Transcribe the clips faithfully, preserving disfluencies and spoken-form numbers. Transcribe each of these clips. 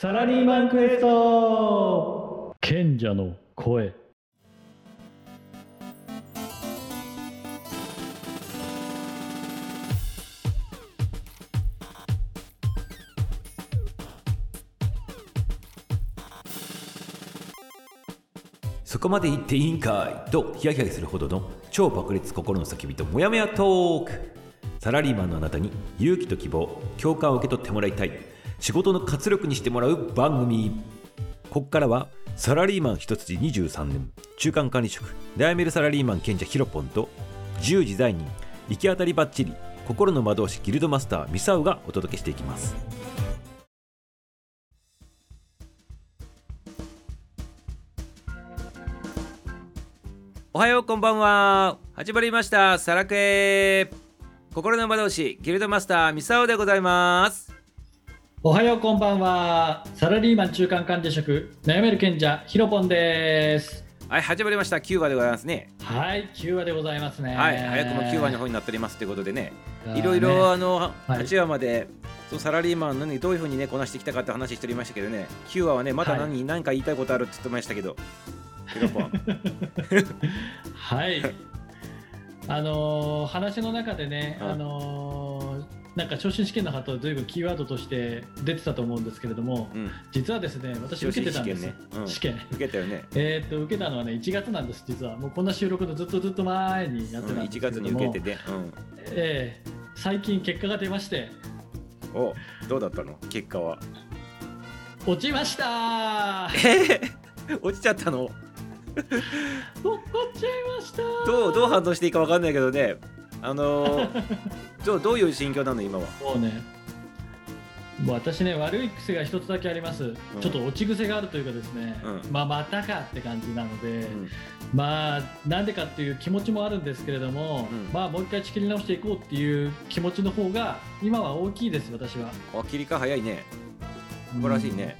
サラリーマンクエスト賢者の声。そこまで言っていいんかいとヒヤヒヤするほどの超爆裂心の叫びとモヤモヤトーク。サラリーマンのあなたに勇気と希望、共感を受け取ってもらいたい、仕事の活力にしてもらう番組。ここからはサラリーマン一筋にじゅうさんねん、中間管理職悩めるサラリーマン賢者ヒロポンと自由自在人、行き当たりばっちり心の魔導士ギルドマスターミサウがお届けしていきます。おはようこんばんは、始まりましたサラクエ、心の魔導士ギルドマスターミサウでございます。おはようこんばんは、サラリーマン中間管理職悩める賢者ヒロポンです。はい、始まりましたきゅうわでございますね。はい、きゅうわでございますね。はい、早くもきゅうわの方になっておりますということでね、いろいろあのはちわまで、はい、そのサラリーマンの、ね、どういう風にねこなしてきたかって話しておりましたけどね、きゅうわはねまた何、はい、何か言いたいことあるって言ってましたけどヒロポンはいあのー、話の中でね、あのーなんか昇進試験の方は随分キーワードとして出てたと思うんですけれども、うん、実はですね、私受けてたんです。試験ね、うん、試験受けたよね。えー、っと受けたのはねいちがつなんです。実はもうこんな収録のずっとずっと前にやってたんですけれども、うん、いちがつに受けてて、うんえー、最近結果が出まして。お、どうだったの？結果は。落ちましたー。えー、落ちちゃったの？落ちちゃいましたー。どうどう反応していいか分かんないけどね。あのー、どういう心境なの今は。そうね、もう私ね悪い癖が一つだけあります、うん、ちょっと落ち癖があるというかですね、うん、まあまたかって感じなので、うん、まあなんでかっていう気持ちもあるんですけれども、うん、まあもう一回仕切り直していこうっていう気持ちの方が今は大きいです。私はあ切り替え早いね、素晴らしいね、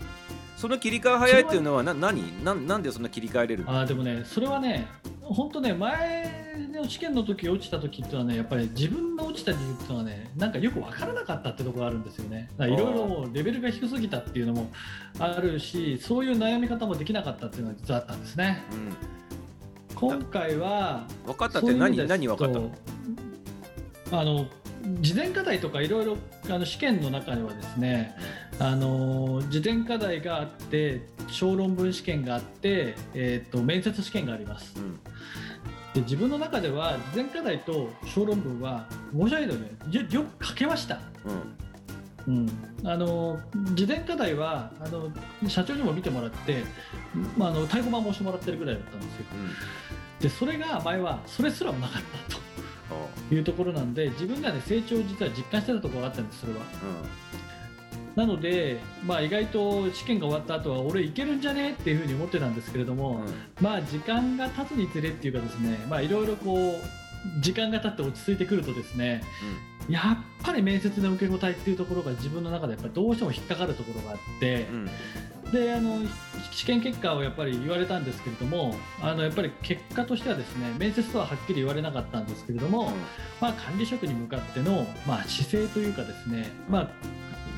うん、その切り替え早いっていうのはな何 な, なんでそんな切り替えれるの。あでもねそれはね本当ね前の試験の時落ちた時ってのはねやっぱり自分の落ちた理由ってのはねなんかよく分からなかったってところがあるんですよね。いろいろレベルが低すぎたっていうのもあるし、そういう悩み方もできなかったっていうのが実はあったんですね、うん、今回は分かったって何何分かったの？あの事前課題とかいろいろ試験の中ではですね、あの事前課題があって小論文試験があって、えー、と面接試験があります、うん、で自分の中では事前課題と小論文は申し訳ないけどねよく書けました、うんうん、あの事前課題はあの社長にも見てもらって、まあ、あの太鼓判も押してもらってるぐらいだったんですよ、うん、でそれが前はそれすらもなかったというところなんで自分が、ね、成長を実は実感してたところがあったんです。それは、うん、なので、まあ、意外と試験が終わった後は俺いけるんじゃねっていうふうに思ってたんですけれども、うん、まあ時間が経つにつれっていうかですね、まあいろいろこう時間が経って落ち着いてくるとですね、うん、やっぱり面接の受け答えっていうところが自分の中でやっぱりどうしても引っかかるところがあって、うんであの試験結果をやっぱり言われたんですけれども、あのやっぱり結果としてはですね面接とははっきり言われなかったんですけれども、うんまあ、管理職に向かっての、まあ、姿勢というかですね、まあ、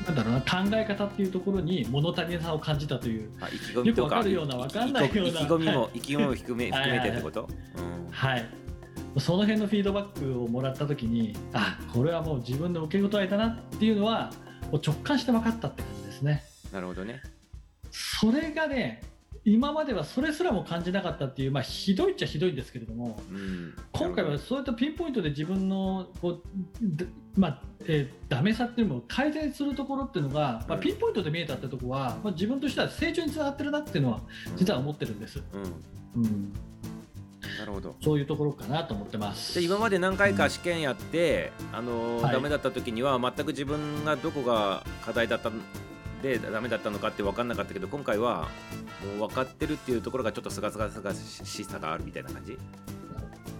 なんだろうな考え方っていうところに物足りなさを感じたという、まあ、意気込みとかよくわかるようなわかんないような意気込みも、はい、意気込みも含め、含めてってこと、うん、はいその辺のフィードバックをもらったときにあこれはもう自分の受け答えだなっていうのはもう直感して分かったって感じですね。なるほどね。それがね今まではそれすらも感じなかったっていう、まあ、ひどいっちゃひどいんですけれども、うん、今回はそういったピンポイントで自分のこう、まあえー、ダメさっていうのを改善するところっていうのが、うんまあ、ピンポイントで見えたってところは、まあ、自分としては成長につながってるなっていうのは実は思ってるんです、うんうん、なるほど。そういうところかなと思ってます。で今まで何回か試験やって、うんあのーはい、ダメだった時には全く自分がどこが課題だったでダメだったのかって分かんなかったけど今回はもう分かってるっていうところがちょっとすがすがすがしさがあるみたいな感じ。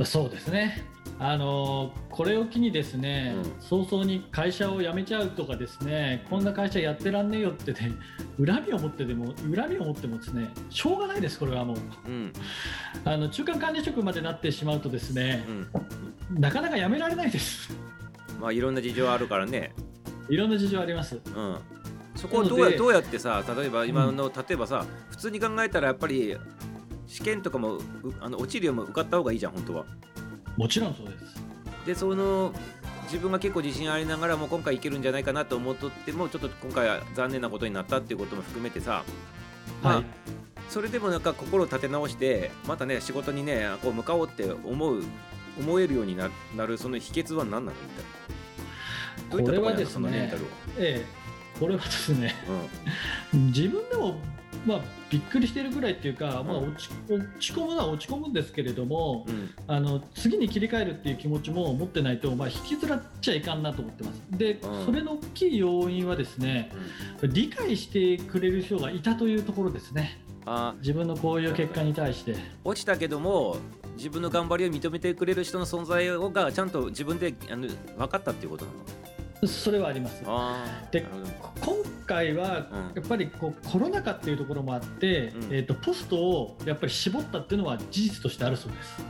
そうですね、あのこれを機にですね、うん、早々に会社を辞めちゃうとかですねこんな会社やってらんねえよってね恨みを持ってでも恨みを持ってもですねしょうがないです。これはもう、うん、あの中間管理職までなってしまうとですね、うん、なかなか辞められないです。まあいろんな事情あるからねいろんな事情あります、うんそこをどう や, どうやってさ、例えば今の、うん、例えばさ、普通に考えたらやっぱり試験とかもあの落ちるよりも受かった方がいいじゃん、本当は。もちろんそうです。で、その自分が結構自信ありながらも今回いけるんじゃないかなと思っとっても、ちょっと今回は残念なことになったっていうことも含めてさ、はい、まあ、それでもなんか心を立て直してまたね仕事にねこう向かおうって思う思えるようになる、その秘訣は何なのみたいな。どういったところにあるの、そのメンタルを。ええ、これはですね、うん、自分でも、まあ、びっくりしているぐらいっていうか、うん、まあ、落ち、落ち込むのは落ち込むんですけれども、うん、あの次に切り替えるっていう気持ちも持ってないと、まあ、引きずらっちゃいかんなと思ってます。で、うん、それの大きい要因はですね、うん、理解してくれる人がいたというところですね。あ、自分のこういう結果に対して落ちたけども自分の頑張りを認めてくれる人の存在をがちゃんと自分であの分かったっていうことなの。それはあります。で、今回はやっぱりこうコロナ禍っていうところもあって、うん、えー、とポストをやっぱり絞ったっていうのは事実としてあるそうです、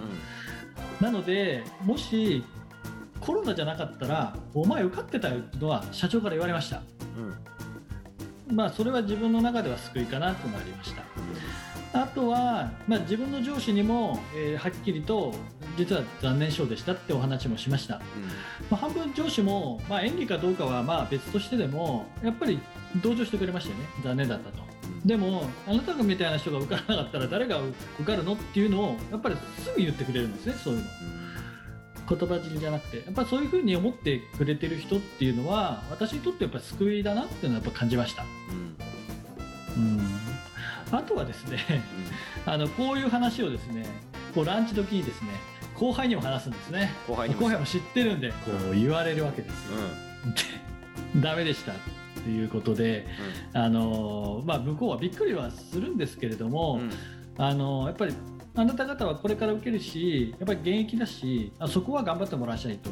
うん、なのでもしコロナじゃなかったらお前受かってたよってのは社長から言われました、うん、まあそれは自分の中では救いかなとなりました、うん。あとは、まあ、自分の上司にも、えー、はっきりと実は残念賞でしたってお話もしました、うん。まあ、半分上司も、まあ、演技かどうかはまあ別としてでもやっぱり同情してくれましたよね。残念だったと、うん、でもあなたみたいな人が受からなかったら誰が受かるのっていうのをやっぱりすぐ言ってくれるんですね。そういうの、うん、言葉尻じゃなくてやっぱそういうふうに思ってくれてる人っていうのは私にとってやっぱ救いだなっていうのはやっぱ感じました、うんうん。あとはですね、うん、あのこういう話をですねこうランチ時にですね後輩にも話すんですね。後輩にも、後輩も知ってるんでこう言われるわけですよ、うん、ダメでしたということで、うん、あのまあ、向こうはびっくりはするんですけれども、うん、あのやっぱりあなた方はこれから受けるしやっぱり現役だしそこは頑張ってもらいたいと。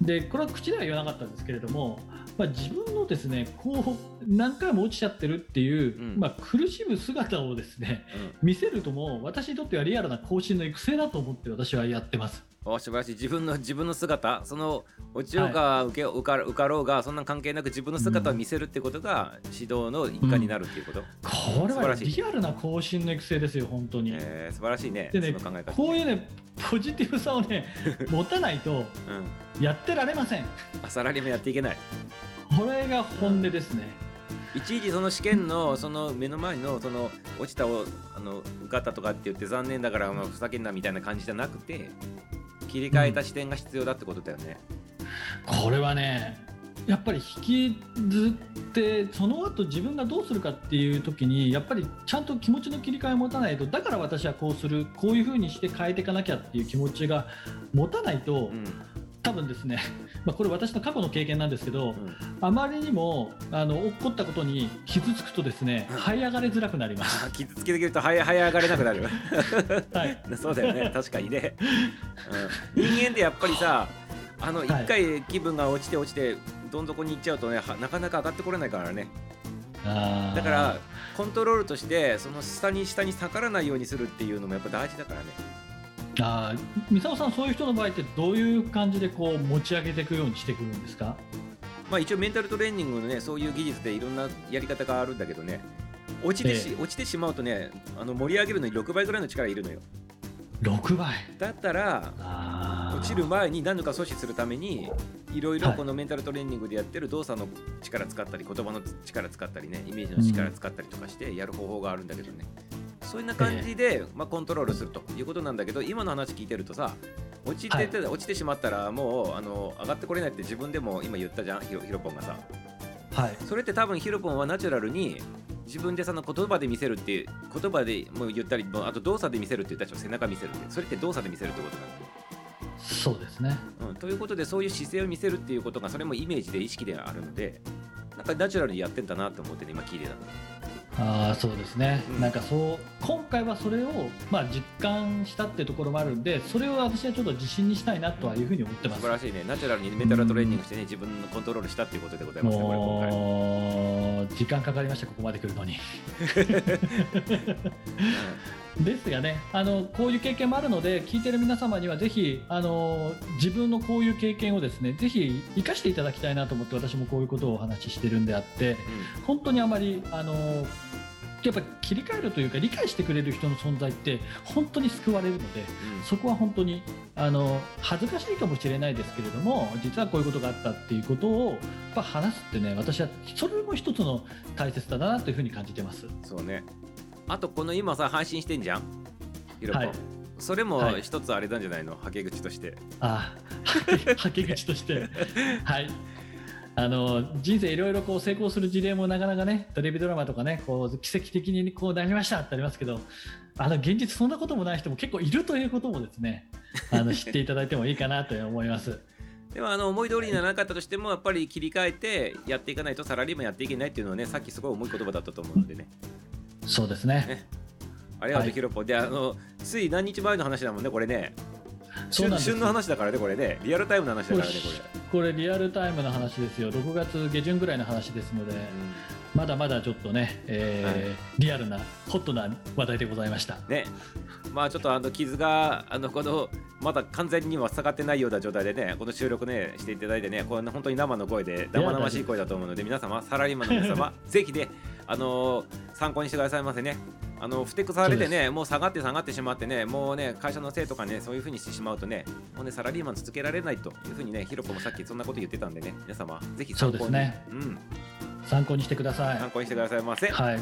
でこれは口では言わなかったんですけれども、まあ、自分のですねこう何回も落ちちゃってるっていう、うん、まあ、苦しむ姿をですね、うん、見せるとも私にとってはリアルな更新の育成だと思って私はやってます。お、素晴らしい。自分の、自分の姿、その落ちようが受け、はい、受か、受かろうがそんな関係なく自分の姿を見せるってことが指導の一環になるっていうこと、うん、これはリアルな更新の育成ですよ本当に、えー、素晴らしい ね, でねその考え方、こういうねポジティブさをね持たないとやってられません。サラリーマンやっていけない。これが本音ですね、うん。いちいちその試験のその目の前のその落ちたをあの受かったとかって言って残念だからまあふざけんなみたいな感じじゃなくて切り替えた視点が必要だってことだよね、うん。これはねやっぱり引きずってその後自分がどうするかっていう時にやっぱりちゃんと気持ちの切り替えを持たないと、だから私はこうするこういう風にして変えていかなきゃっていう気持ちが持たないと、うん、多分ですね、まあ、これ私の過去の経験なんですけど、うん、あまりにもあの起こったことに傷つくとですね、うん、這い上がれづらくなります。傷つきすぎると這い、這い上がれなくなる、はい、そうだよね確かにね、うん、人間でやっぱりさあのいっかい気分が落ちて落ちてどん底に行っちゃうとねなかなか上がってこれないからね。あ、だからコントロールとしてその下に下に逆らわないようにするっていうのもやっぱ大事だからね。あ、三沢さんそういう人の場合ってどういう感じでこう持ち上げていくようにしてくるんですか。まあ、一応メンタルトレーニングのねそういう技術でいろんなやり方があるんだけどね、落ちてし、えー、落ちてしまうとねあの盛り上げるのにろくばいぐらいの力いるのよ。ろくばいだったら落ちる前に何度か阻止するためにいろいろこのメンタルトレーニングでやってる動作の力使ったり言葉の力使ったりねイメージの力使ったりとかしてやる方法があるんだけどね、うん、そういうな感じで、えーまあ、コントロールするということなんだけど、今の話聞いてるとさ落ちてて、はい、落ちてしまったらもうあの上がってこれないって自分でも今言ったじゃん、ヒロ、ヒロポンがさ、はい、それって多分ヒロポンはナチュラルに自分でその言葉で見せるっていう言葉でもう言ったりもうあと動作で見せるって言ったでしょ、背中見せるって、それって動作で見せるってことなんだよ。そうですね、うん、ということでそういう姿勢を見せるっていうことがそれもイメージで意識であるのでなんかナチュラルにやってんだなと思ってね今聞いてたの。あ、そうですね、うん、なんかそう今回はそれを、まあ、実感したっていうところもあるんでそれを私はちょっと自信にしたいなとはいうふうに思ってます、うん、素晴らしいね。ナチュラルにメンタルトレーニングしてね、うん、自分のコントロールしたっていうことでございますね。これ今回の時間かかりました、ここまで来るのにですがね、あのこういう経験もあるので、聞いてる皆様にはぜひあの自分のこういう経験をですね、ぜひ生かしていただきたいなと思って、私もこういうことをお話ししてるんであって、うん、本当にあまりあのやっぱ切り替えるというか、理解してくれる人の存在って本当に救われるので、うん、そこは本当にあの恥ずかしいかもしれないですけれども、実はこういうことがあったっていうことをやっぱ話すってね、私はそれも一つの大切だなというふうに感じてます。そうね、あとこの今さ配信してんじゃん、ひろこ、はい、それも一つあれなんじゃないの、はけ口として、ああ、はけ口としてはい、あの人生いろいろこう成功する事例もなかなかね、テレビドラマとかね、こう奇跡的にこうなりましたってありますけど、あの現実そんなこともない人も結構いるということもですね、あの知っていただいてもいいかなと思いますでもあの思い通りにならなかったとしても、やっぱり切り替えてやっていかないとサラリーマンやっていけないっていうのはね、さっきすごい重い言葉だったと思うのでね、うん、そうです ね, ねありがとう、はい、ひろぽんで、あのつい何日前の話だもんね、これね、旬, 旬の話だからね、これね、リアルタイムの話だからね、これこれリアルタイムの話ですよ、ろくがつ下旬ぐらいの話ですので、うん、まだまだちょっとね、えーはい、リアルなホットな話題でございましたね。まあちょっとあの傷があのこのまだ完全には下がってないような状態でね、この収録ねしていただいてね、この本当に生の声で生々しい声だと思うので、皆様サラリーマンの皆様ぜひね、あの参考にしてくださいませね。あのふてくされてね、もう下がって下がってしまってね、もうね会社のせいとかね、そういう風にしてしまうとね、もうねサラリーマン続けられないという風にね、ひろこもさっきそんなこと言ってたんでね、皆様ぜひ参考に、そうですね、うん、参考にしてください、参考にしてくださいませ。はい。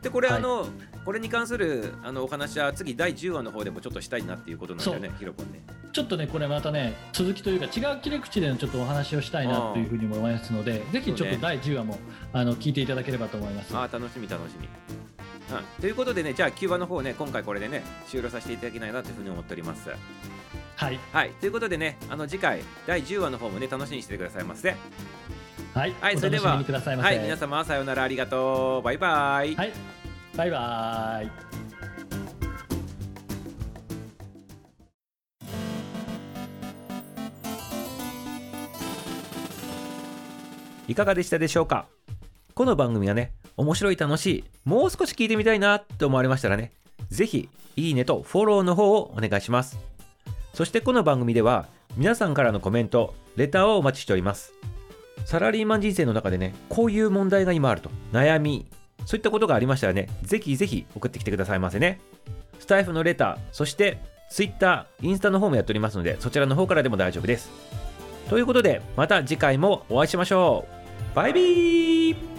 でこれ、はい、あのこれに関するあのお話は次だいじゅうわの方でもちょっとしたいなっていうことなんだよね、ひろこね。ちょっとねこれまたね続きというか違う切り口でのちょっとお話をしたいなという風に思いますので、ぜひちょっとだいじゅうわも、ね、あの聞いていただければと思います。あー楽しみ楽しみ。うん、ということでね、じゃあきゅうわの方ね、今回これでね終了させていただきないなというふうに思っております。はい、はい、ということでね、あの次回だいじゅうわの方もね楽しみにしてくださいませ。はい、はい、それではお楽しみくださいませ。はい、皆様さようなら、ありがとう、バイバイ。はい、バイバイ。いかがでしたでしょうか。この番組はね面白い、楽しい、もう少し聞いてみたいなと思われましたらね、ぜひいいねとフォローの方をお願いします。そしてこの番組では皆さんからのコメント、レターをお待ちしております。サラリーマン人生の中でね、こういう問題が今あると、悩み、そういったことがありましたらね、ぜひぜひ送ってきてくださいませね。スタイフのレター、そしてツイッター、インスタの方もやっておりますので、そちらの方からでも大丈夫です。ということでまた次回もお会いしましょう。バイビー。